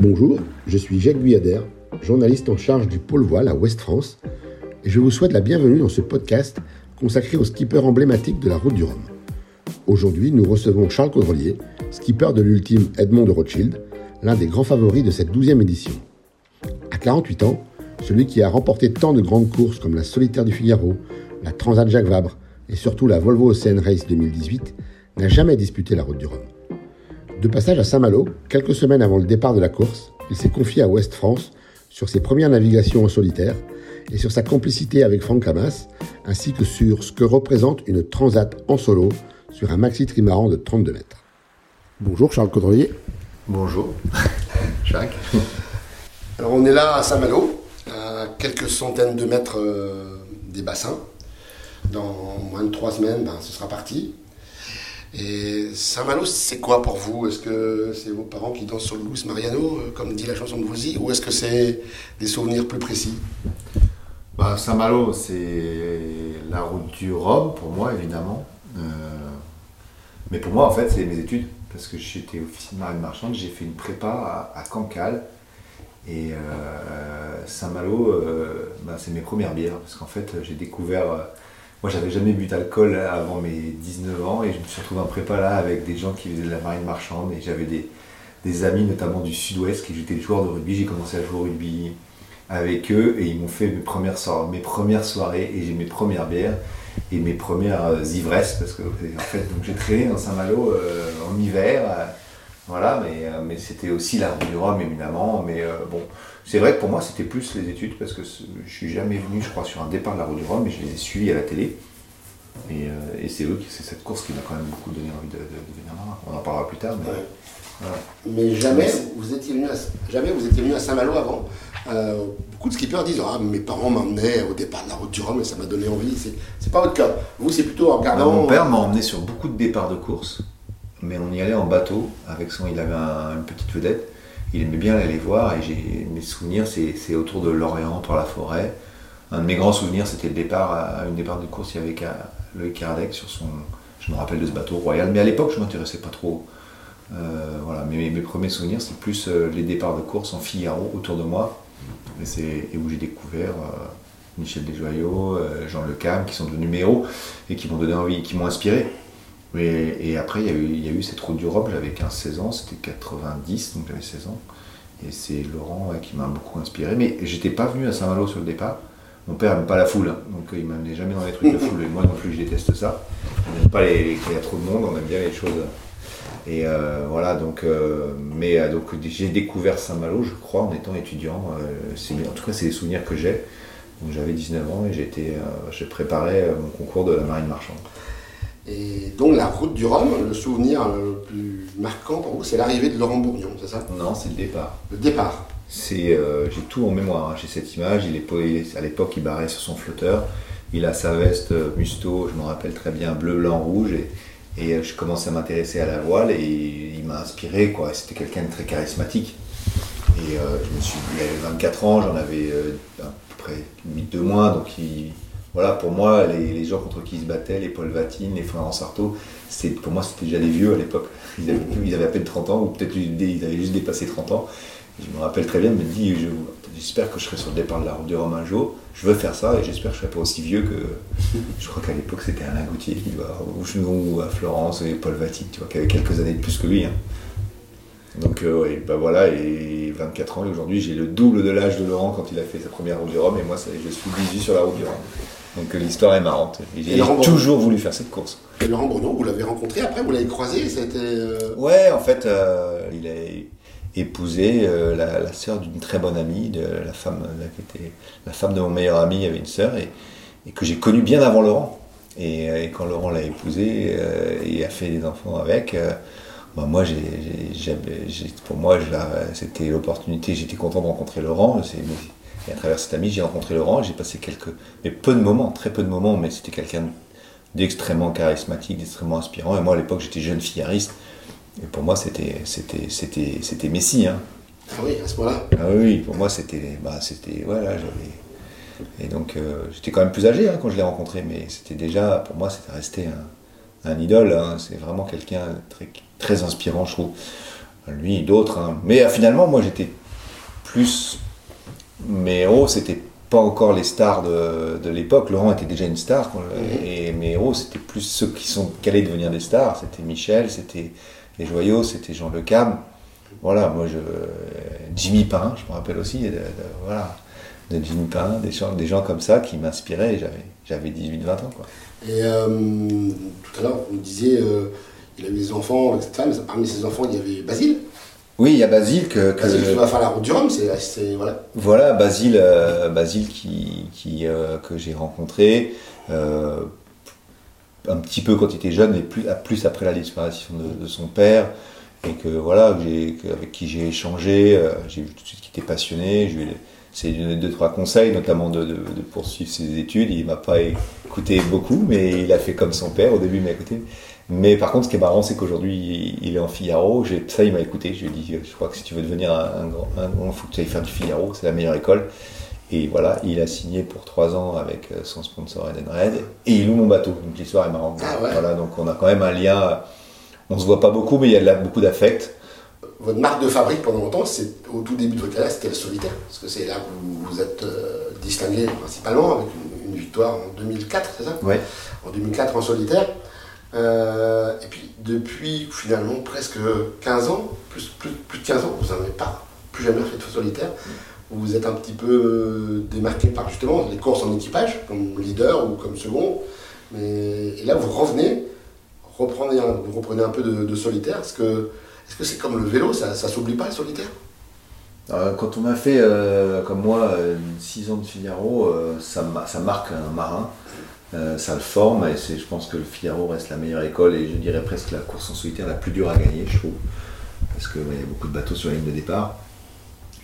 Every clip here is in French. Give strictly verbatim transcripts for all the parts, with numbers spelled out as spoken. Bonjour, je suis Jacques Bouillader, journaliste en charge du pôle voile à Ouest-France, et je vous souhaite la bienvenue dans ce podcast consacré aux skippers emblématiques de la Route du Rhum. Aujourd'hui, nous recevons Charles Caudrelier, skipper de l'ultime Edmond de Rothschild, l'un des grands favoris de cette douzième édition. À quarante-huit ans, celui qui a remporté tant de grandes courses comme la Solitaire du Figaro, la Transat Jacques Vabre et surtout la Volvo Ocean Race deux mille dix-huit, n'a jamais disputé la Route du Rhum. De passage à Saint-Malo, quelques semaines avant le départ de la course, il s'est confié à Ouest-France sur ses premières navigations en solitaire et sur sa complicité avec Franck Cammas, ainsi que sur ce que représente une transat en solo sur un maxi trimaran de trente-deux mètres. Bonjour Charles Caudrelier. Bonjour Jacques. Alors on est là à Saint-Malo, à quelques centaines de mètres euh, des bassins. Dans moins de trois semaines, ben, ce sera parti. Et Saint-Malo, c'est quoi pour vous ? Est-ce que c'est vos parents qui dansent sur le Luis Mariano, comme dit la chanson de Vozi, ou est-ce que c'est des souvenirs plus précis ? ben, Saint-Malo, c'est la route du Rhum, pour moi, évidemment. Euh, mais pour moi, en fait, c'est mes études. Parce que j'étais officier de Marine Marchande, j'ai fait une prépa à, à Cancale. Et euh, Saint-Malo, euh, ben, c'est mes premières bières. Parce qu'en fait, j'ai découvert... Euh, Moi, j'avais jamais bu d'alcool avant mes dix-neuf ans et je me suis retrouvé en prépa là avec des gens qui faisaient de la marine marchande et j'avais des, des amis, notamment du sud-ouest, qui étaient joueurs de rugby. J'ai commencé à jouer au rugby avec eux et ils m'ont fait mes premières, so- mes premières soirées et j'ai mes premières bières et mes premières euh, ivresses parce que, en fait, donc, j'ai traîné dans Saint-Malo euh, en hiver. Euh, voilà, mais, euh, mais c'était aussi la Route du Rhum, évidemment. Mais euh, bon, c'est vrai que pour moi, c'était plus les études parce que je suis jamais venu, je crois, sur un départ de la Route du Rhum, mais je les ai suivis à la télé. Et, euh, et c'est eux, c'est cette course qui m'a quand même beaucoup donné envie de, de, de venir là. On en parlera plus tard. Mais, ouais. Voilà. Mais jamais, vous étiez venu à, jamais vous étiez venu à Saint-Malo avant. Euh, beaucoup de skippers disent ah, mes parents m'emmenaient au départ de la Route du Rhum et ça m'a donné envie. C'est, c'est pas votre cas. Vous, c'est plutôt en regardant. Alors, mon père m'a emmené sur beaucoup de départs de course, mais on y allait en bateau. Avec son, il avait un, une petite vedette. Il aimait bien aller les voir et j'ai, mes souvenirs, c'est, c'est autour de l'Orient, par la forêt. Un de mes grands souvenirs, c'était le départ à une départ de course, il y avait Loïc Caradec sur son, je me rappelle de ce bateau royal, mais à l'époque, je m'intéressais pas trop. Euh, voilà, mais mes, mes premiers souvenirs, c'est plus euh, les départs de course en Figaro autour de moi, et, c'est, et où j'ai découvert euh, Michel Desjoyeaux, euh, Jean Le Cam, qui sont devenus mes héros et qui m'ont donné envie, qui m'ont inspiré. Et, et après, il y a eu, il y a eu cette Route du Rhum, j'avais quinze seize ans, c'était quatre-vingt-dix, donc j'avais seize ans. Et c'est Laurent ouais, qui m'a beaucoup inspiré. Mais j'étais pas venu à Saint-Malo sur le départ. Mon père n'aime pas la foule, donc il ne m'amenait jamais dans les trucs de foule. Et moi non plus, je déteste ça. On n'aime pas les qu'il y a trop de monde, on aime bien les choses. Et euh, voilà, donc, euh, mais, donc j'ai découvert Saint-Malo, je crois, en étant étudiant. Euh, c'est, en tout cas, c'est les souvenirs que j'ai. Donc, j'avais dix-neuf ans et j'étais, euh, je préparais mon concours de la marine marchande. Et donc la Route du Rhum, le souvenir le plus marquant pour vous, c'est l'arrivée de Laurent Bourgnon, c'est ça ? Non, c'est le départ. Le départ. C'est, euh, j'ai tout en mémoire, hein. J'ai cette image, il est, à l'époque il barrait sur son flotteur, il a sa veste musto, je me rappelle très bien, bleu, blanc, rouge, et, et je commence à m'intéresser à la voile et il m'a inspiré, quoi. C'était quelqu'un de très charismatique. Et euh, je me suis, il avait vingt-quatre ans, j'en avais euh, à peu près deux mois, donc il... Voilà, pour moi, les, les gens contre qui ils se battaient, les Paul Vatine, les Florence Arthaud, c'est, pour moi, c'était déjà des vieux à l'époque. Ils avaient, ils avaient à peine trente ans, ou peut-être ils avaient juste dépassé trente ans. Je me rappelle très bien, je me dis, je, j'espère que je serai sur le départ de la Route du Rhum un jour. Je veux faire ça et j'espère que je ne serai pas aussi vieux que... Je crois qu'à l'époque, c'était Alain Goutier, qui ou à Florence, et Paul Vatine, tu vois, qui avait quelques années de plus que lui. Hein. Donc, euh, ouais, bah voilà, et vingt-quatre ans, et aujourd'hui, j'ai le double de l'âge de Laurent quand il a fait sa première Route du Rhum, et moi, ça, je suis dix-huit sur la Route du Rhum. Donc l'histoire est marrante. Et j'ai et toujours voulu faire cette course. Et Laurent Bourgnon, vous l'avez rencontré après, vous l'avez croisé, ça a été... Ouais, en fait, euh, il a épousé euh, la, la sœur d'une très bonne amie, de la femme, là, qui était la femme de mon meilleur ami, il y avait une sœur, et, et que j'ai connue bien avant Laurent. Et, et quand Laurent l'a épousée euh, et a fait des enfants avec, euh, bah, moi, j'ai, j'ai, j'ai, pour moi, je, c'était l'opportunité, j'étais content de rencontrer Laurent. C'est, mais, Et à travers cet ami, j'ai rencontré Laurent, j'ai passé quelques, mais peu de moments, très peu de moments, mais c'était quelqu'un d'extrêmement charismatique, d'extrêmement inspirant. Et moi, à l'époque, j'étais jeune figariste, et pour moi, c'était, c'était, c'était, c'était Messi, hein. Ah oui, à ce moment-là. Ah oui, pour moi, c'était, bah, c'était, voilà, j'avais, et donc, euh, j'étais quand même plus âgé hein, quand je l'ai rencontré, mais c'était déjà, pour moi, c'était resté un, un idole, hein. C'est vraiment quelqu'un très, très inspirant, je trouve, lui et d'autres, hein. Mais finalement moi j'étais plus, mes héros c'était pas encore les stars de, de l'époque. Laurent était déjà une star, et mes héros c'était plus ceux qui sont allés devenir des stars, c'était Michel, c'était les Joyeaux, c'était Jean Le Cam, voilà, moi je, Jimmy Pain, je me rappelle aussi de, de, voilà, de Jimmy Pain, des gens, des gens comme ça qui m'inspiraient, j'avais, j'avais dix-huit vingt ans quoi. Et euh, tout à l'heure vous me disiez euh, il avait des enfants, et cetera, mais parmi ses enfants il y avait Basile. Oui, il y a Basile que... que Basile qui va faire la route du Rhum, c'est... c'est voilà, voilà Basile, euh, Basile qui, qui, euh, que j'ai rencontré euh, un petit peu quand il était jeune, mais plus, plus après la disparition de, de son père, et que, voilà, j'ai, que, avec qui j'ai échangé, euh, j'ai vu tout de suite qu'il était passionné, je lui ai c'est donné deux, trois conseils, notamment de, de, de poursuivre ses études. Il ne m'a pas écouté beaucoup, mais il a fait comme son père, au début il m'a écouté. Mais par contre, ce qui est marrant, c'est qu'aujourd'hui, il est en Figaro. J'ai, ça, il m'a écouté. Je lui ai dit, je crois que si tu veux devenir un grand, il faut que tu ailles faire du Figaro. C'est la meilleure école. Et voilà, il a signé pour trois ans avec son sponsor Eden Red. Et il loue mon bateau. Donc l'histoire est marrante. Ah ouais. Voilà, donc on a quand même un lien. On se voit pas beaucoup, mais il y a de la, beaucoup d'affect. Votre marque de fabrique pendant longtemps, c'est, au tout début de votre carrière, c'était le Solitaire. Parce que c'est là que vous vous êtes euh, distingué principalement avec une, une victoire en deux mille quatre, c'est ça ? Oui. En deux mille quatre en Solitaire. Euh, et puis depuis finalement presque quinze ans, plus, plus, plus de quinze ans, vous n'en avez pas plus jamais fait de Solitaire. Vous vous êtes un petit peu euh, démarqué par justement les courses en équipage, comme leader ou comme second. Mais, et là vous revenez, reprenez un, vous reprenez un peu de, de Solitaire. Est-ce que, est-ce que c'est comme le vélo, ça ne s'oublie pas le Solitaire ? euh, Quand on a fait, euh, comme moi, six ans de Figaro, euh, ça, ça marque un marin. Euh, ça le forme, et c'est, je pense que le Figaro reste la meilleure école, et je dirais presque la course en solitaire la plus dure à gagner, je trouve, parce qu'il ouais, y a beaucoup de bateaux sur la ligne de départ,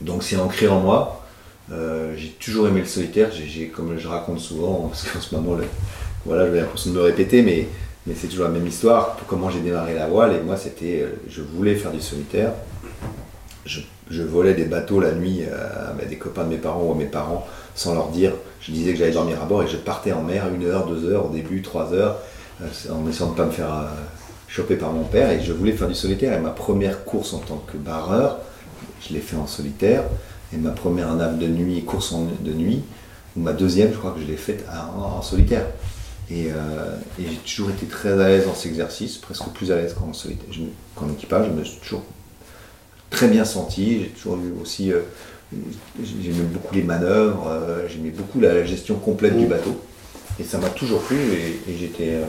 donc c'est ancré en moi. Euh, j'ai toujours aimé le solitaire, j'ai, j'ai, comme je raconte souvent, parce qu'en ce moment, le, voilà, j'ai l'impression de me répéter, mais, mais c'est toujours la même histoire, pour comment j'ai démarré la voile, et moi c'était, je voulais faire du solitaire, je, je volais des bateaux la nuit à, à des copains de mes parents ou à mes parents, sans leur dire, je disais que j'allais dormir à bord et je partais en mer une heure, deux heures, au début, trois heures, en essayant de ne pas me faire euh, choper par mon père, et je voulais faire du solitaire. Et ma première course en tant que barreur, je l'ai fait en solitaire, et ma première nave de nuit, course en, de nuit, ou ma deuxième, je crois que je l'ai faite en, en solitaire. Et, euh, et j'ai toujours été très à l'aise dans cet exercice, presque plus à l'aise qu'en solitaire, je, qu'en équipage, je me suis toujours très bien senti, j'ai toujours eu aussi... Euh, j'aimais beaucoup les manœuvres, euh, j'aimais beaucoup la gestion complète mmh. du bateau, et ça m'a toujours plu, et, et j'étais euh,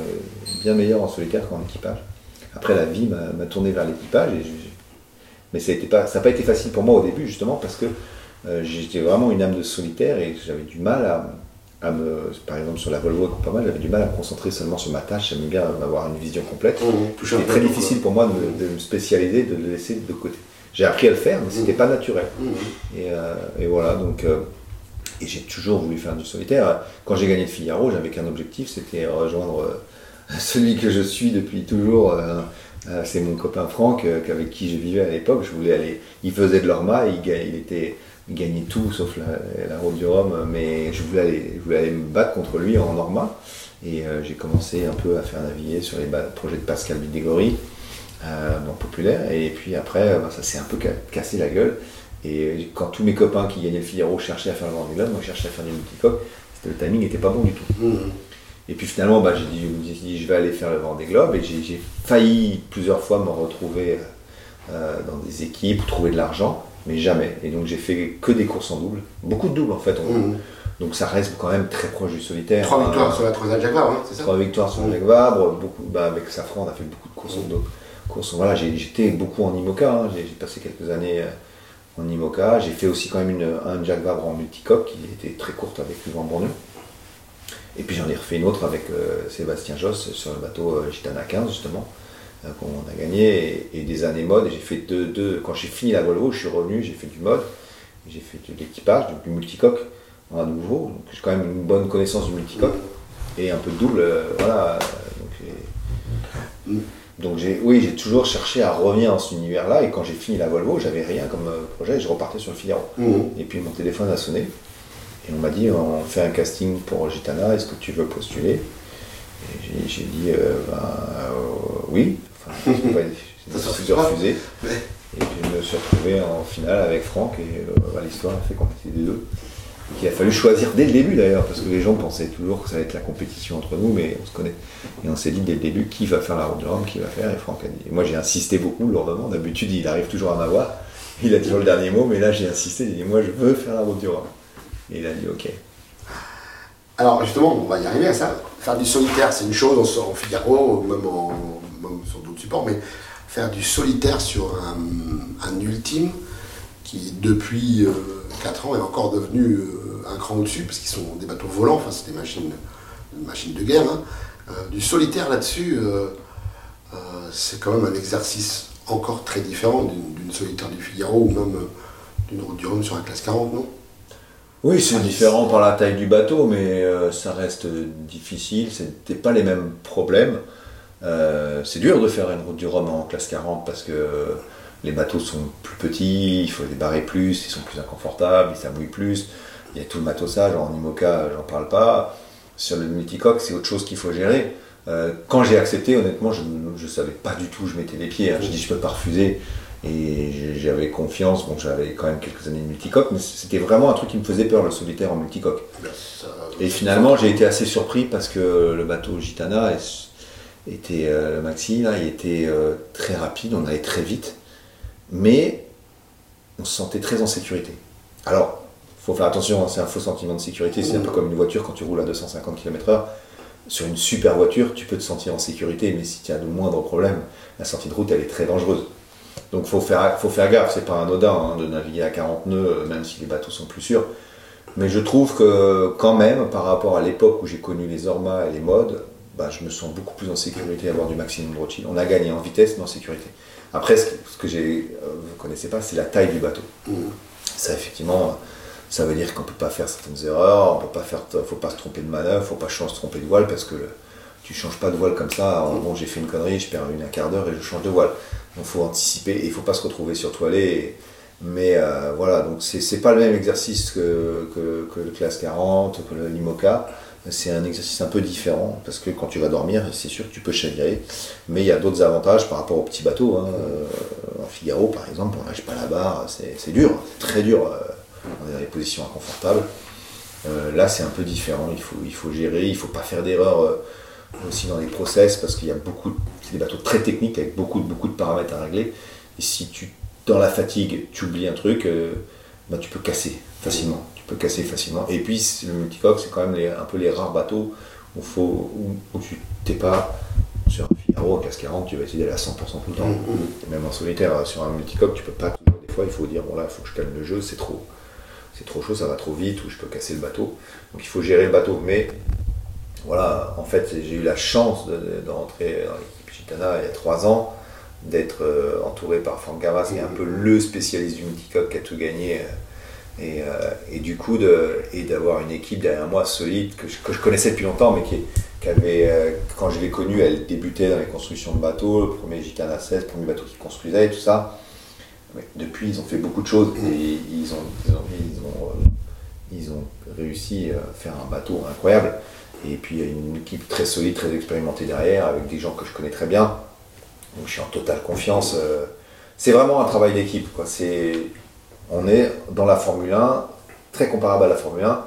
bien meilleur en solitaire qu'en équipage. Après la vie m'a, m'a tourné vers l'équipage, et je, je... mais ça n'a pas été facile pour moi au début, justement parce que euh, j'étais vraiment une âme de solitaire, et j'avais du mal à, à me, par exemple sur la Volvo, pas mal, j'avais du mal à me concentrer seulement sur ma tâche, j'aimais bien avoir une vision complète, mmh. c'était très difficile pour moi de, de me spécialiser, de le laisser de côté. J'ai appris à le faire, mais c'était mmh. pas naturel. Mmh. Et, euh, et voilà, donc. Euh, et j'ai toujours voulu faire du solitaire. Quand j'ai gagné le Figaro, j'avais qu'un objectif, c'était rejoindre euh, celui que je suis depuis toujours. Euh, euh, c'est mon copain Franck, euh, avec qui je vivais à l'époque. Je voulais aller. Il faisait de l'Orma, il, il, était, il gagnait tout, sauf la, la Route du Rhum, mais je voulais, aller, je voulais aller me battre contre lui en Orma. Et euh, j'ai commencé un peu à faire naviguer sur les ba- projets de Pascal Bidégorry. Euh, donc populaire, et puis après euh, ça s'est un peu cassé la gueule, et quand tous mes copains qui gagnaient le Figaro cherchaient à faire le Vendée Globe, moi je cherchais à faire du multicoque, le timing n'était pas bon du tout. Mmh. Et puis finalement bah, j'ai, dit, j'ai dit je vais aller faire le Vendée Globe, et j'ai, j'ai failli plusieurs fois me retrouver euh, dans des équipes, trouver de l'argent, mais jamais, et donc j'ai fait que des courses en double, beaucoup de doubles en fait en mmh. double. Donc ça reste quand même très proche du solitaire. Trois victoires euh, sur la Transat Jacques Vabre, hein, c'est ça ? Trois victoires sur mmh. Jacques Vabre, beaucoup, bah, avec Safran on a fait beaucoup de courses mmh. en double. Course. Voilà, j'ai, j'étais beaucoup en IMOCA, hein. j'ai, j'ai passé quelques années euh, en IMOCA, j'ai fait aussi quand même une, un Jacques Vabre en multicoque qui était très courte avec Laurent Bourgnon, et puis j'en ai refait une autre avec euh, Sébastien Josse sur le bateau euh, Gitana quinze justement, euh, qu'on a gagné, et, et des années mode, et j'ai fait deux, deux, quand j'ai fini la Volvo, je suis revenu, j'ai fait du mode, j'ai fait de l'équipage, donc du multicoque à nouveau, donc j'ai quand même une bonne connaissance du multicoque, et un peu de double, euh, voilà, donc j'ai... Mm. Donc j'ai, oui, j'ai toujours cherché à revenir dans cet univers-là, et quand j'ai fini la Volvo, j'avais rien comme projet, je repartais sur le Figaro. Mmh. Et puis mon téléphone a sonné, et on m'a dit, on fait un casting pour Gitana, est-ce que tu veux postuler ? Et j'ai, j'ai dit, euh, ben, oui, enfin, je me suis refusé. Mais... Et puis je me suis retrouvé en finale avec Franck, et euh, l'histoire a fait qu'on était des deux. Et qu'il a fallu choisir dès le début d'ailleurs, parce que les gens pensaient toujours que ça allait être la compétition entre nous, mais on se connaît. Et on s'est dit dès le début qui va faire la Route du Rhum, qui va faire, et Franck a dit. Et moi j'ai insisté beaucoup lourdement, d'habitude il arrive toujours à m'avoir, il a toujours le dernier mot, mais là j'ai insisté, j'ai dit moi je veux faire la Route du Rhum. Et il a dit ok. Alors justement, on va y arriver à ça. Faire du solitaire, c'est une chose, on sort en Figaro, même, en, même sur d'autres supports, mais faire du solitaire sur un, un ultime qui, depuis euh, quatre ans, est encore devenu euh, un cran au-dessus, parce qu'ils sont des bateaux volants, enfin c'est des machines, des machines de guerre. Hein. Euh, du solitaire là-dessus, euh, euh, c'est quand même un exercice encore très différent d'une, d'une solitaire du Figaro ou même euh, d'une Route du Rhum sur la classe quarante, non ? Oui, c'est différent par la taille du bateau, mais euh, ça reste difficile, c'était pas les mêmes problèmes. Euh, c'est dur de faire une Route du Rhum en classe quarante parce que euh, les bateaux sont plus petits, il faut les barrer plus, ils sont plus inconfortables, ça mouille plus, il y a tout le matossage, en IMOCA j'en parle pas. Sur le multicoque, c'est autre chose qu'il faut gérer. Euh, quand j'ai accepté, honnêtement, je ne savais pas du tout où je mettais les pieds, hein. J'ai dit je peux pas refuser. Et j'avais confiance, bon j'avais quand même quelques années de multicoque, mais c'était vraiment un truc qui me faisait peur, le solitaire en multicoque. Et finalement j'ai été assez surpris parce que le bateau Gitana, était, le Maxi, là, il était très rapide, on allait très vite, mais on se sentait très en sécurité. Alors, il faut faire attention, c'est un faux sentiment de sécurité, c'est un peu comme une voiture quand tu roules à deux cent cinquante kilomètres heure. Sur une super voiture, tu peux te sentir en sécurité, mais si tu as le moindre problème, la sortie de route elle est très dangereuse. Donc il faut faire, faut faire gaffe, c'est pas anodin hein, de naviguer à quarante nœuds, même si les bateaux sont plus sûrs. Mais je trouve que quand même, par rapport à l'époque où j'ai connu les Ormas et les modes, bah, je me sens beaucoup plus en sécurité à bord du maximum de Rothschild. On a gagné en vitesse, mais en sécurité. Après, ce que j'ai, euh, vous ne connaissez pas, c'est la taille du bateau. Mmh. Ça, effectivement, ça veut dire qu'on ne peut pas faire certaines erreurs, il ne faut pas se tromper de manœuvre, il ne faut pas se tromper de voile, parce que le, tu ne changes pas de voile comme ça. Alors, bon, j'ai fait une connerie, je perds une un quart d'heure et je change de voile. Il faut anticiper et il ne faut pas se retrouver surtoilé. Mais euh, voilà, donc c'est, c'est pas le même exercice que, que, que le classe quarante, que le, l'IMOCA. C'est un exercice un peu différent parce que quand tu vas dormir, c'est sûr que tu peux chavirer. Mais il y a d'autres avantages par rapport aux petits bateaux. Hein. Euh, en Figaro, par exemple, on ne lâche pas la barre, c'est, c'est dur, c'est très dur. Euh, on est dans des positions inconfortables. Euh, là, c'est un peu différent. Il faut, il faut gérer, il ne faut pas faire d'erreurs. Euh, aussi dans les process, parce qu'il y a beaucoup, c'est des bateaux très techniques avec beaucoup, beaucoup de paramètres à régler, et si tu, dans la fatigue, tu oublies un truc, euh, ben tu peux casser facilement, tu peux casser facilement, et puis le multicoque, c'est quand même les, un peu les rares bateaux où, faut, où, où tu t'es pas, sur un Figaro, en classe quarante, tu vas essayer d'aller à cent pour cent tout le temps, et même en solitaire, sur un multicoque, tu peux pas, des fois il faut dire, bon là, il faut que je calme le jeu, c'est trop, c'est trop chaud, ça va trop vite, ou je peux casser le bateau, donc il faut gérer le bateau, mais voilà, en fait, j'ai eu la chance de, de, d'entrer dans l'équipe Gitana il y a trois ans, d'être euh, entouré par Franck Cammas, qui est un peu le spécialiste du multicoque qui a tout gagné, et, euh, et du coup, de, et d'avoir une équipe derrière moi solide, que je, que je connaissais depuis longtemps, mais qui, qui avait, euh, quand je l'ai connue, elle débutait dans les constructions de bateaux, le premier Gitana seize, le premier bateau qu'ils construisaient, tout ça. Mais depuis, ils ont fait beaucoup de choses, et ils ont, ils ont, ils ont, ils ont, ils ont réussi à faire un bateau incroyable. Et puis il y a une équipe très solide, très expérimentée derrière, avec des gens que je connais très bien. Donc je suis en totale confiance. C'est vraiment un travail d'équipe, quoi. C'est... On est dans la Formule un, très comparable à la Formule un.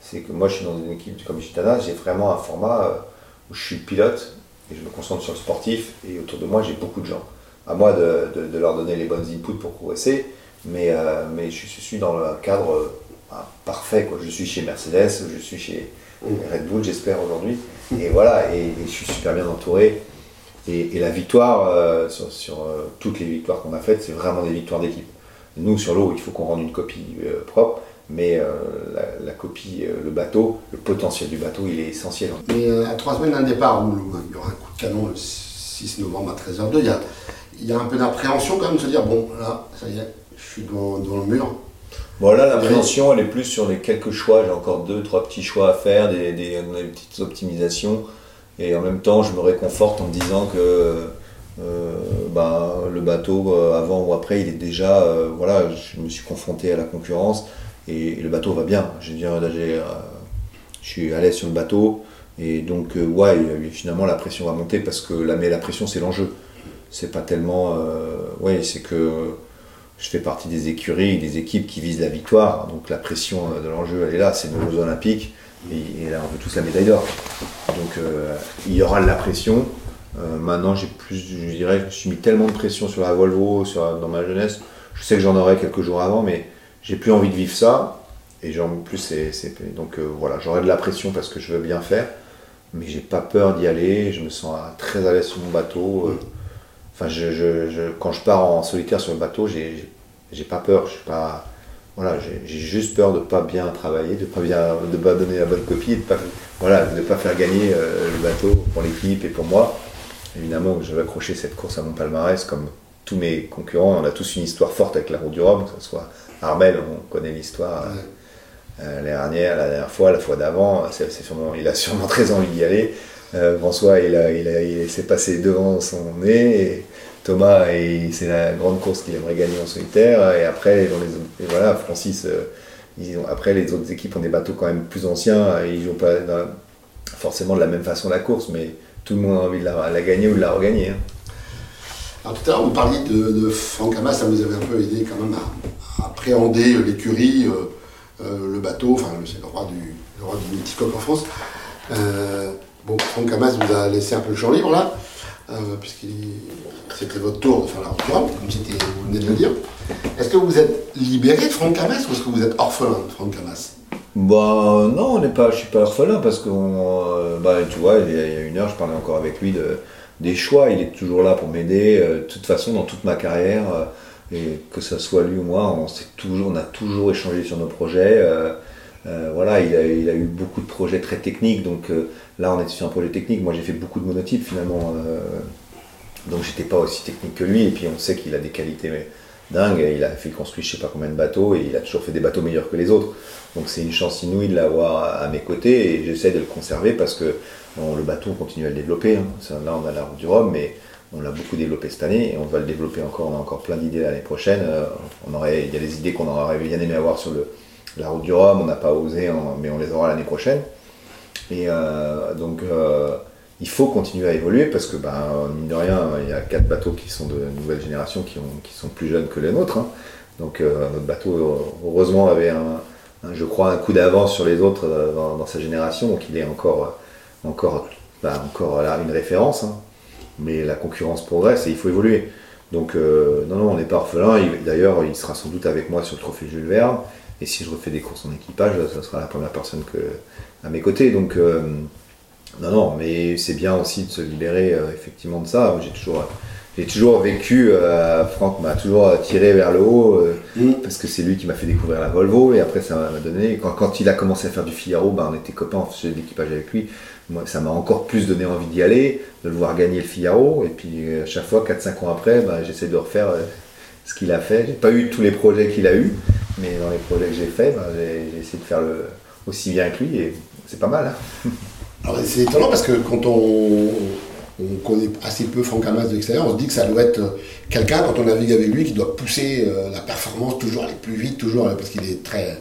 C'est que moi je suis dans une équipe comme Gitana, j'ai vraiment un format où je suis pilote et je me concentre sur le sportif. Et autour de moi j'ai beaucoup de gens. À moi de, de, de leur donner les bonnes inputs pour progresser, mais, euh, mais je, je suis dans le cadre bah, parfait, quoi. Je suis chez Mercedes, je suis chez Red Bull, j'espère aujourd'hui, et voilà, et, et je suis super bien entouré, et, et la victoire, euh, sur, sur euh, toutes les victoires qu'on a faites, c'est vraiment des victoires d'équipe. Nous, sur l'eau, il faut qu'on rende une copie euh, propre, mais euh, la, la copie, euh, le bateau, le potentiel du bateau, il est essentiel. Mais euh, à trois semaines d'un départ, où il y aura un coup de canon le six novembre à treize heures deux, il y a, il y a un peu d'appréhension quand même, de se dire, bon, là, ça y est, je suis devant, devant le mur. Bon là l'appréhension elle est plus sur les quelques choix, j'ai encore deux, trois petits choix à faire, des, des, des petites optimisations et en même temps je me réconforte en me disant que euh, bah, le bateau avant ou après il est déjà, euh, voilà je me suis confronté à la concurrence et, et le bateau va bien, je veux dire, là, j'ai, euh, je suis à l'aise sur le bateau, Et donc, euh, ouais, finalement, la pression va monter parce que la, mais la pression, c'est l'enjeu. C'est pas tellement. Euh, ouais, c'est que je fais partie des écuries, des équipes qui visent la victoire. Donc, la pression de l'enjeu, elle est là. C'est nos Jeux Olympiques. Et, et là, on veut tous la médaille d'or. Donc, euh, il y aura de la pression. Euh, maintenant, j'ai plus, je dirais, je me suis mis tellement de pression sur la Volvo, sur la, dans ma jeunesse. Je sais que j'en aurais quelques jours avant, mais j'ai plus envie de vivre ça. Et j'en plus, c'est, c'est donc euh, voilà, j'aurai de la pression parce que je veux bien faire, mais j'ai pas peur d'y aller. Je me sens très à l'aise sur mon bateau. Euh, enfin, je, je, je, quand je pars en solitaire sur le bateau, j'ai, j'ai pas peur. Je suis pas, voilà, j'ai, j'ai juste peur de pas bien travailler, de pas bien, de pas donner la bonne copie, de pas, voilà, de pas faire gagner euh, le bateau pour l'équipe et pour moi. Évidemment, je vais accrocher cette course à mon palmarès, comme tous mes concurrents. On a tous une histoire forte avec la Route du Rhum, que ce soit Armel, on connaît l'histoire, euh, la dernière, la dernière fois, la fois d'avant, c'est, c'est sûrement, il a sûrement très envie d'y aller. Euh, François, il, a, il, a, il, a, il s'est passé devant son nez, et Thomas, et c'est la grande course qu'il aimerait gagner en solitaire, et après, dans les, et voilà, Francis, euh, ils ont, après, les autres équipes ont des bateaux quand même plus anciens, et ils ne jouent pas dans, forcément de la même façon la course, mais tout le monde a envie de la, la gagner ou de la regagner. Hein. Alors tout à l'heure, vous parliez de, de Franck Cammas, ça vous avait un peu aidé quand même à, à appréhender l'écurie, euh, euh, le bateau, enfin c'est le roi du, le roi du multicoque en France. Euh, bon, Franck Cammas vous a laissé un peu le champ libre là, euh, puisque c'était votre tour de faire la Route du Rhum, comme c'était, vous venez de le dire. Est-ce que vous êtes libéré de Franck Cammas ou est-ce que vous êtes orphelin de Franck Cammas? Bah non, on n'est pas, je suis pas orphelin parce que euh, bah, tu vois, il y a une heure je parlais encore avec lui de, des choix, il est toujours là pour m'aider, euh, de toute façon dans toute ma carrière, euh, et que ce soit lui ou moi, on, s'est toujours, on a toujours échangé sur nos projets, euh, euh, voilà, il a, il a eu beaucoup de projets très techniques, donc euh, là on est sur un projet technique, moi j'ai fait beaucoup de monotypes finalement, euh, donc j'étais pas aussi technique que lui, et puis on sait qu'il a des qualités mais, dingues, il a fait construire je sais pas combien de bateaux, et il a toujours fait des bateaux meilleurs que les autres. Donc c'est une chance inouïe de l'avoir à mes côtés et j'essaie de le conserver parce que bon, le bateau, on continue à le développer. Hein. Là, on a la Route du Rhum, mais on l'a beaucoup développé cette année et on va le développer encore. On a encore plein d'idées l'année prochaine. Euh, on aurait, il y a des idées qu'on aurait bien aimé avoir sur le, la Route du Rhum, on n'a pas osé, en, mais on les aura l'année prochaine. Et euh, donc, euh, il faut continuer à évoluer parce que, ben, mine de rien, il y a quatre bateaux qui sont de nouvelle génération, qui, ont, qui sont plus jeunes que les nôtres. Hein. Donc, euh, notre bateau, heureusement, avait un... je crois, un coup d'avance sur les autres dans, dans sa génération, donc il est encore, encore, bah, encore là, une référence, hein. Mais la concurrence progresse et il faut évoluer. Donc euh, non, non, on n'est pas orphelin, il, d'ailleurs il sera sans doute avec moi sur le Trophée Jules Verne, et si je refais des courses en équipage, ce sera la première personne que, à mes côtés, donc euh, non, non, mais c'est bien aussi de se libérer euh, effectivement de ça, j'ai toujours... J'ai toujours vécu, euh, Franck m'a toujours tiré vers le haut, euh, mmh. parce que c'est lui qui m'a fait découvrir la Volvo, et après ça m'a donné, quand, quand il a commencé à faire du Figaro, ben, on était copains, on faisait de l'équipage avec lui, moi, ça m'a encore plus donné envie d'y aller, de le voir gagner le Figaro, et puis à chaque fois, quatre cinq ans après, ben, j'essaie de refaire euh, ce qu'il a fait, j'ai pas eu tous les projets qu'il a eu, mais dans les projets que j'ai faits, ben, j'ai, j'ai essayé de faire le, aussi bien que lui, et c'est pas mal. Hein. Alors c'est étonnant parce que quand on... on connaît assez peu Franck Cammas de l'extérieur, on se dit que ça doit être quelqu'un, quand on navigue avec lui, qui doit pousser euh, la performance, toujours aller plus vite, toujours, parce qu'il est très...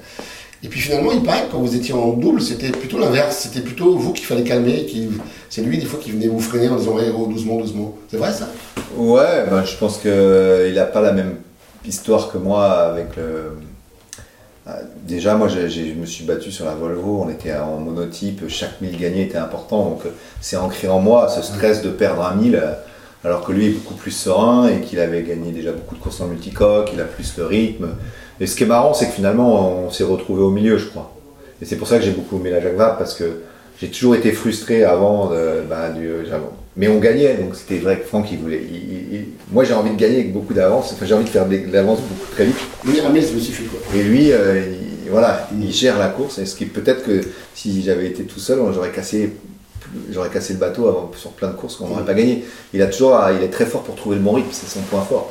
Et puis finalement, il paraît que quand vous étiez en double, c'était plutôt l'inverse, c'était plutôt vous qu'il fallait calmer, qui... c'est lui des fois qui venait vous freiner en disant hey, « oh, doucement, doucement ». C'est vrai ça ? Ouais, ben, je pense qu'il n'a pas la même histoire que moi avec le... Déjà, moi, j'ai, je me suis battu sur la Volvo, on était en monotype, chaque mille gagné était important, donc c'est ancré en moi, ce stress de perdre un mille, alors que lui est beaucoup plus serein et qu'il avait gagné déjà beaucoup de courses en multicoque, il a plus le rythme. Et ce qui est marrant, c'est que finalement, on s'est retrouvé au milieu, je crois. Et c'est pour ça que j'ai beaucoup aimé la Jacques Vabre, parce que j'ai toujours été frustré avant, de, bah, du, mais on gagnait, donc c'était vrai que Franck, il voulait. Il, il, il... Moi, j'ai envie de gagner avec beaucoup d'avance, enfin, j'ai envie de faire de l'avance beaucoup très vite. Lui, Ramil, ça me suffit, quoi. Et lui, euh, il, voilà, il gère la course, et ce qui peut-être que si j'avais été tout seul, j'aurais cassé, j'aurais cassé le bateau avant, sur plein de courses qu'on n'aurait pas gagné. Il a toujours, il est très fort pour trouver le bon rythme, c'est son point fort.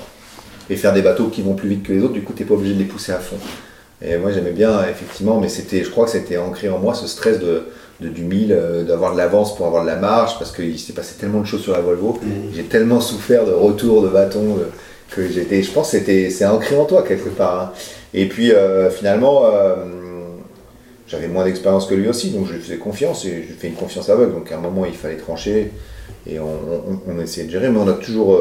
Et faire des bateaux qui vont plus vite que les autres, du coup, t'es pas obligé de les pousser à fond. Et moi, j'aimais bien, effectivement, mais c'était, je crois que c'était ancré en moi ce stress de. De, du mille, euh, d'avoir de l'avance pour avoir de la marge, parce qu'il s'est passé tellement de choses sur la Volvo, mmh. j'ai tellement souffert de retours de bâton euh, que j'étais, je pense que c'était, c'est ancré en toi quelque part. Hein. Et puis euh, finalement, euh, J'avais moins d'expérience que lui aussi, donc je lui faisais confiance et je lui fais une confiance aveugle. Donc à un moment, il fallait trancher et on, on, on essayait de gérer, mais on a toujours,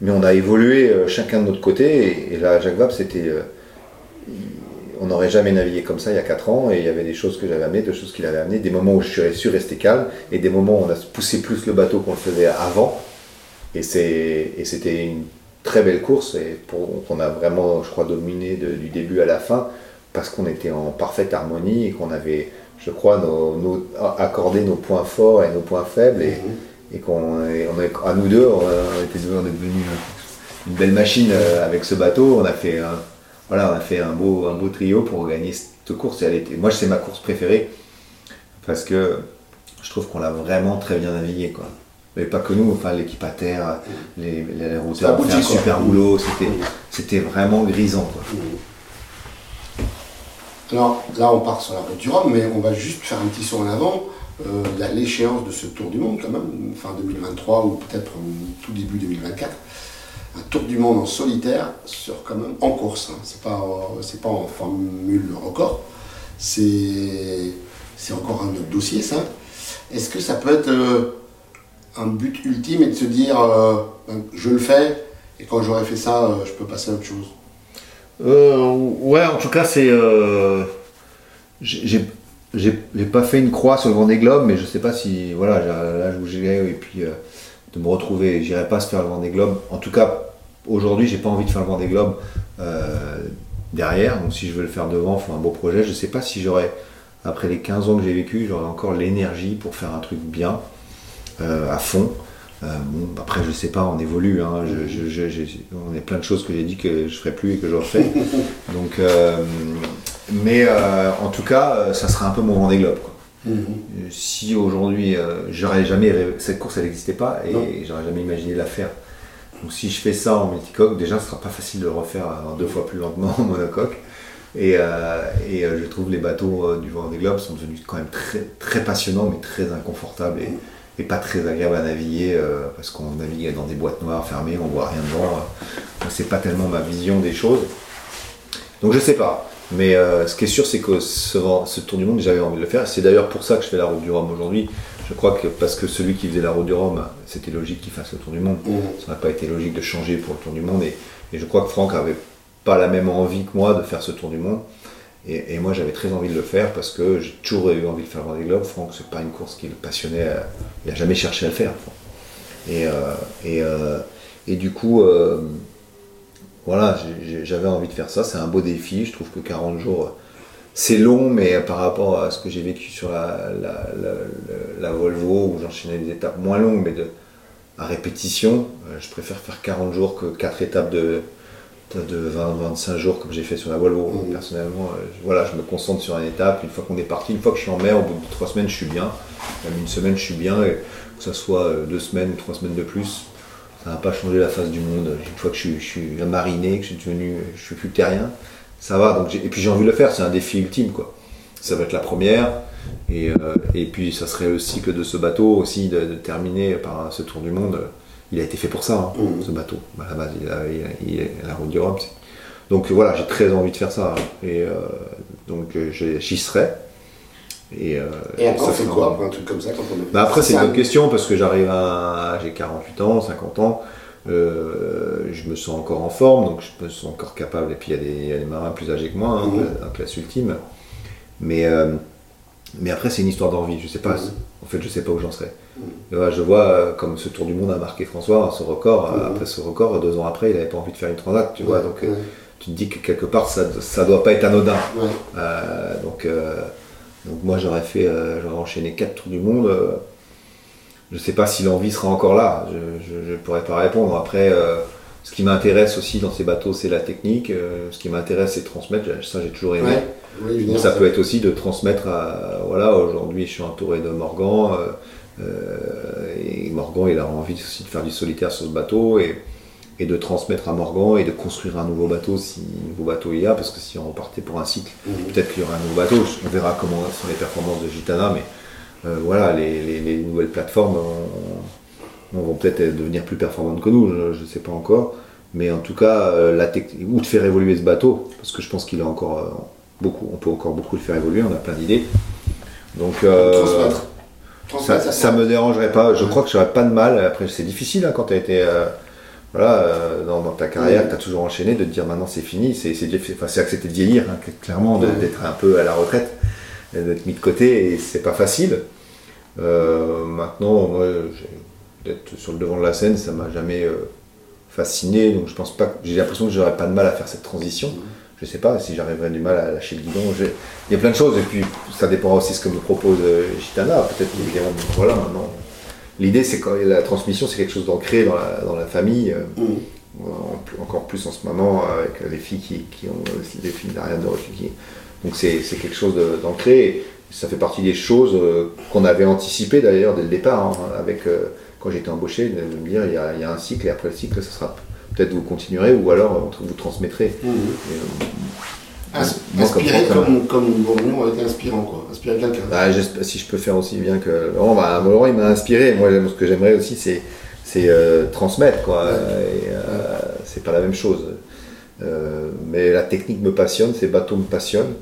mais on a évolué chacun de notre côté. Et, et là, Jacques Vabre, c'était, on n'aurait jamais navigué comme ça il y a quatre ans, et il y avait des choses que j'avais amenées, des choses qu'il avait amenées, des moments où je suis resté calme et des moments où on a poussé plus le bateau qu'on le faisait avant. Et, c'est, et c'était une très belle course et pour, qu'on a vraiment, je crois, dominé de, du début à la fin, parce qu'on était en parfaite harmonie et qu'on avait, je crois, nos, nos, accordé nos points forts et nos points faibles. Et, mmh. et qu'on et on est, à nous deux, on, on, était, on est devenu une belle machine avec ce bateau. On a fait un, voilà, on a fait un, beau, un beau trio pour gagner cette course. Et elle était, moi, c'est ma course préférée parce que je trouve qu'on l'a vraiment très bien navigué, quoi. Mais pas que nous, enfin l'équipe à terre, les, les routes, on fait un super boulot, c'était, c'était vraiment grisant, quoi. Alors là on part sur la route du Rhum, mais on va juste faire un petit saut en avant. Euh, il y a l'échéance de ce Tour du Monde quand même, fin deux mille vingt-trois ou peut-être tout début deux mille vingt-quatre. Un Tour du Monde en solitaire, sur, quand même en course, hein. C'est pas, euh, c'est pas en formule record, c'est, c'est encore un autre dossier ça. Est-ce que ça peut être... Euh, un but ultime est de se dire euh, ben, je le fais et quand j'aurai fait ça euh, je peux passer à autre chose. Euh, ouais, en tout cas c'est euh, j'ai, j'ai, j'ai pas fait une croix sur le Vendée Globe, mais je sais pas si voilà là où j'ai et puis euh, de me retrouver, j'irai pas se faire le Vendée Globe. En tout cas aujourd'hui j'ai pas envie de faire le Vendée Globe euh, derrière, donc si je veux le faire devant, il faut un beau projet. Je sais pas si j'aurais, après les quinze ans que j'ai vécu, j'aurais encore l'énergie pour faire un truc bien. Euh, à fond. Euh, bon, après, je sais pas, on évolue. Hein. Je, je, je, je, on est plein de choses que j'ai dit que je ferai plus et que je refais. Donc, euh, mais euh, en tout cas, ça sera un peu mon Vendée Globe, quoi. Mm-hmm. Si aujourd'hui, euh, j'aurais jamais rêvé, cette course, elle n'existait pas et non. J'aurais jamais imaginé la faire. Donc, si je fais ça en multicoque, déjà, ce sera pas facile de le refaire deux fois plus lentement en monocoque. Et, euh, et je trouve les bateaux du Vendée Globe sont devenus quand même très, très passionnants, mais très inconfortables. Et, et pas très agréable à naviguer euh, parce qu'on navigue dans des boîtes noires fermées, on voit rien devant. Euh, c'est pas tellement ma vision des choses. Donc je sais pas. Mais euh, ce qui est sûr, c'est que ce, ce Tour du Monde, j'avais envie de le faire. C'est d'ailleurs pour ça que je fais la Route du Rhum aujourd'hui. Je crois que parce que celui qui faisait la Route du Rhum, c'était logique qu'il fasse le Tour du Monde. Mmh. Ça n'a pas été logique de changer pour le Tour du Monde. Et, et je crois que Franck avait pas la même envie que moi de faire ce Tour du Monde. Et, et moi j'avais très envie de le faire parce que j'ai toujours eu envie de faire le Vendée Globe. Franck, c'est pas une course qui le passionnait, à, il n'a jamais cherché à le faire. Et, euh, et, euh, et du coup, euh, voilà, j'ai, j'avais envie de faire ça. C'est un beau défi. Je trouve que quarante jours c'est long, mais par rapport à ce que j'ai vécu sur la, la, la, la, la Volvo où j'enchaînais des étapes moins longues mais de, à répétition, je préfère faire quarante jours que quatre étapes de. de vingt à vingt-cinq jours comme j'ai fait sur la Volvo. Mmh. Personnellement, euh, voilà, je me concentre sur une étape, une fois qu'on est parti, une fois que je suis en mer, au bout de trois semaines je suis bien, même une semaine je suis bien, et que ce soit deux semaines ou trois semaines de plus, ça n'a pas changé la face du monde. Une fois que je suis, je suis mariné, que je suis devenu, je suis plus terrien, ça va, donc j'ai, et puis j'ai envie de le faire, c'est un défi ultime, quoi. Ça va être la première, et, euh, et puis ça serait le cycle de ce bateau aussi, de, de terminer par ce Tour du Monde. Il a été fait pour ça, hein, mmh. ce bateau, à la base, il a, il a, il a la Route du Rhum. Donc voilà, j'ai très envie de faire ça, et euh, donc j'y serai. Et, euh, et après, ça fait quoi, après un truc comme ça quand on... ben Après, c'est, c'est une bonne question, parce que j'arrive à... j'ai quarante-huit ans, cinquante ans, euh, je me sens encore en forme, donc je me sens encore capable, et puis il y a des, y a des marins plus âgés que moi, hein, mmh. la, la classe ultime. Mais, euh, mais après, c'est une histoire d'envie, je sais pas. Mmh. En fait, je sais pas où j'en serai. Mmh. Je vois euh, comme ce Tour du Monde a marqué François, hein, ce record. Mmh. Après ce record, deux ans après, il n'avait pas envie de faire une transat, tu vois. Mmh. Donc, euh, mmh. tu te dis que quelque part, ça ne doit pas être anodin. Mmh. Euh, donc, euh, donc, moi, j'aurais fait, euh, j'aurais enchaîné quatre Tours du Monde. Euh, je sais pas si l'envie sera encore là. Je ne pourrais pas répondre. Après, euh, ce qui m'intéresse aussi dans ces bateaux, c'est la technique. Euh, ce qui m'intéresse, c'est transmettre. Ça, j'ai toujours aimé. Ouais. Oui, donc, ça peut être aussi de transmettre à, voilà, aujourd'hui je suis entouré de Morgan, euh, et Morgan il a envie aussi de faire du solitaire sur ce bateau, et, et de transmettre à Morgan et de construire un nouveau bateau si un nouveau bateau il y a, parce que si on repartait pour un cycle, mm-hmm. peut-être qu'il y aura un nouveau bateau, on verra comment sont les performances de Gitana, mais euh, voilà, les, les, les nouvelles plateformes on, on vont peut-être devenir plus performantes que nous, je ne sais pas encore, mais en tout cas, la tech- ou de faire évoluer ce bateau, parce que je pense qu'il est encore... Euh, beaucoup. On peut encore beaucoup le faire évoluer, on a plein d'idées. Donc, euh, transmettre. Transmettre, ça ne me dérangerait pas. Je crois que je n'aurais pas de mal. Après, c'est difficile hein, quand tu as été euh, voilà, euh, dans, dans ta carrière, oui. Tu as toujours enchaîné, de te dire maintenant c'est fini. C'est, c'est, c'est, enfin, c'est accepter de vieillir, hein, clairement, de, d'être un peu à la retraite, d'être mis de côté, et c'est pas facile. Euh, maintenant, moi, d'être sur le devant de la scène, ça ne m'a jamais euh, fasciné. Donc, je pense pas. J'ai l'impression que je n'aurais pas de mal à faire cette transition. Je sais pas si j'arriverai du mal à lâcher le guidon. Je... Il y a plein de choses, et puis ça dépendra aussi de ce que me propose Gitana. Peut-être évidemment, voilà, maintenant. L'idée, c'est que la transmission, c'est quelque chose d'ancré dans la, dans la famille, mmh. encore plus en ce moment, avec les filles qui, qui ont des filles d'Ariane de Rothschild. Qui... Donc c'est, c'est quelque chose de, d'ancré. Ça fait partie des choses qu'on avait anticipées d'ailleurs dès le départ, hein, avec, euh, quand j'ai été embauché, de me dire il y, a, il y a un cycle, et après le cycle, ça sera. Peut-être vous continuerez ou alors vous transmettrez. Mmh. Et, euh, As- moi, inspiré comme, comme, comme Bourgnon a été inspirant, quoi. Inspiré quelqu'un. Bah, si je peux faire aussi bien que Laurent, bah, Laurent il m'a inspiré. Moi, ce que j'aimerais aussi, c'est, c'est euh, transmettre, quoi. Ouais. Et, euh, ouais. C'est pas la même chose. Euh, mais la technique me passionne, ces bateaux me passionnent.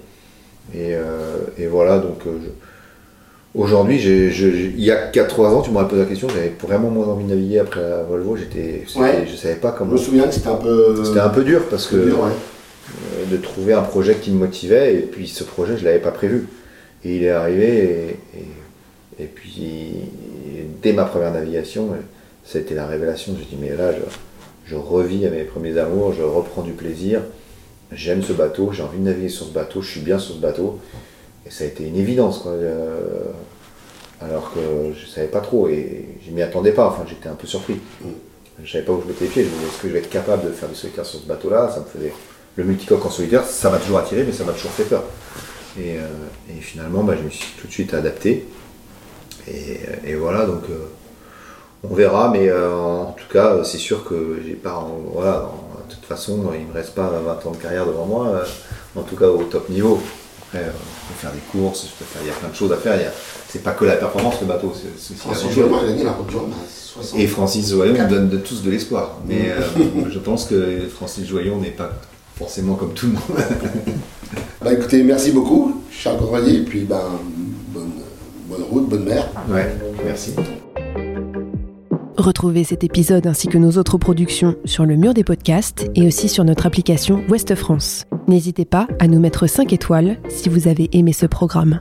Et, euh, et voilà, donc euh, je... aujourd'hui, j'ai, je, j'ai... il y a quatre trois ans, tu m'aurais posé la question, j'avais vraiment moins envie de naviguer après la Volvo, j'étais, ouais. je savais pas comment. Je me souviens que c'était un peu. C'était un peu dur parce que dur, ouais. euh, de trouver un projet qui me motivait, et puis ce projet, je l'avais pas prévu. Et il est arrivé, et, et, et puis et dès ma première navigation, ça a été la révélation. J'ai dit, mais là, je, je revis à mes premiers amours, je reprends du plaisir. J'aime ce bateau, j'ai envie de naviguer sur ce bateau, je suis bien sur ce bateau. Et ça a été une évidence, quoi. Euh, alors que je ne savais pas trop et je ne m'y attendais pas, enfin j'étais un peu surpris. Mm. Je ne savais pas où je mettais les pieds, je me disais est-ce que je vais être capable de faire du solitaire sur ce bateau-là, ça me faisait... Le multicoque en solitaire, ça m'a toujours attiré, mais ça m'a toujours fait peur. Et, euh, et finalement, bah, je me suis tout de suite adapté. Et, et voilà, donc euh, on verra, mais euh, en tout cas, c'est sûr que j'ai pas... En, voilà, en, de toute façon, il ne me reste pas vingt ans de carrière devant moi, euh, en tout cas au top niveau. Après, euh, je peux faire des courses, je peux faire, il y a plein de choses à faire. Il y a, c'est pas que la performance, le bateau. C'est, c'est Francis Joyon a gagné la Route du Rhum à soixante. Et Francis Joyon donne de, tous de l'espoir. Mais euh, je pense que Francis Joyon n'est pas forcément comme tout le monde. Bah, écoutez, merci beaucoup, Charles Caudrelier, et puis ben, bonne, bonne route, bonne mer. Ouais, merci. Retrouvez cet épisode ainsi que nos autres productions sur le mur des podcasts et aussi sur notre application Ouest-France. N'hésitez pas à nous mettre cinq étoiles si vous avez aimé ce programme.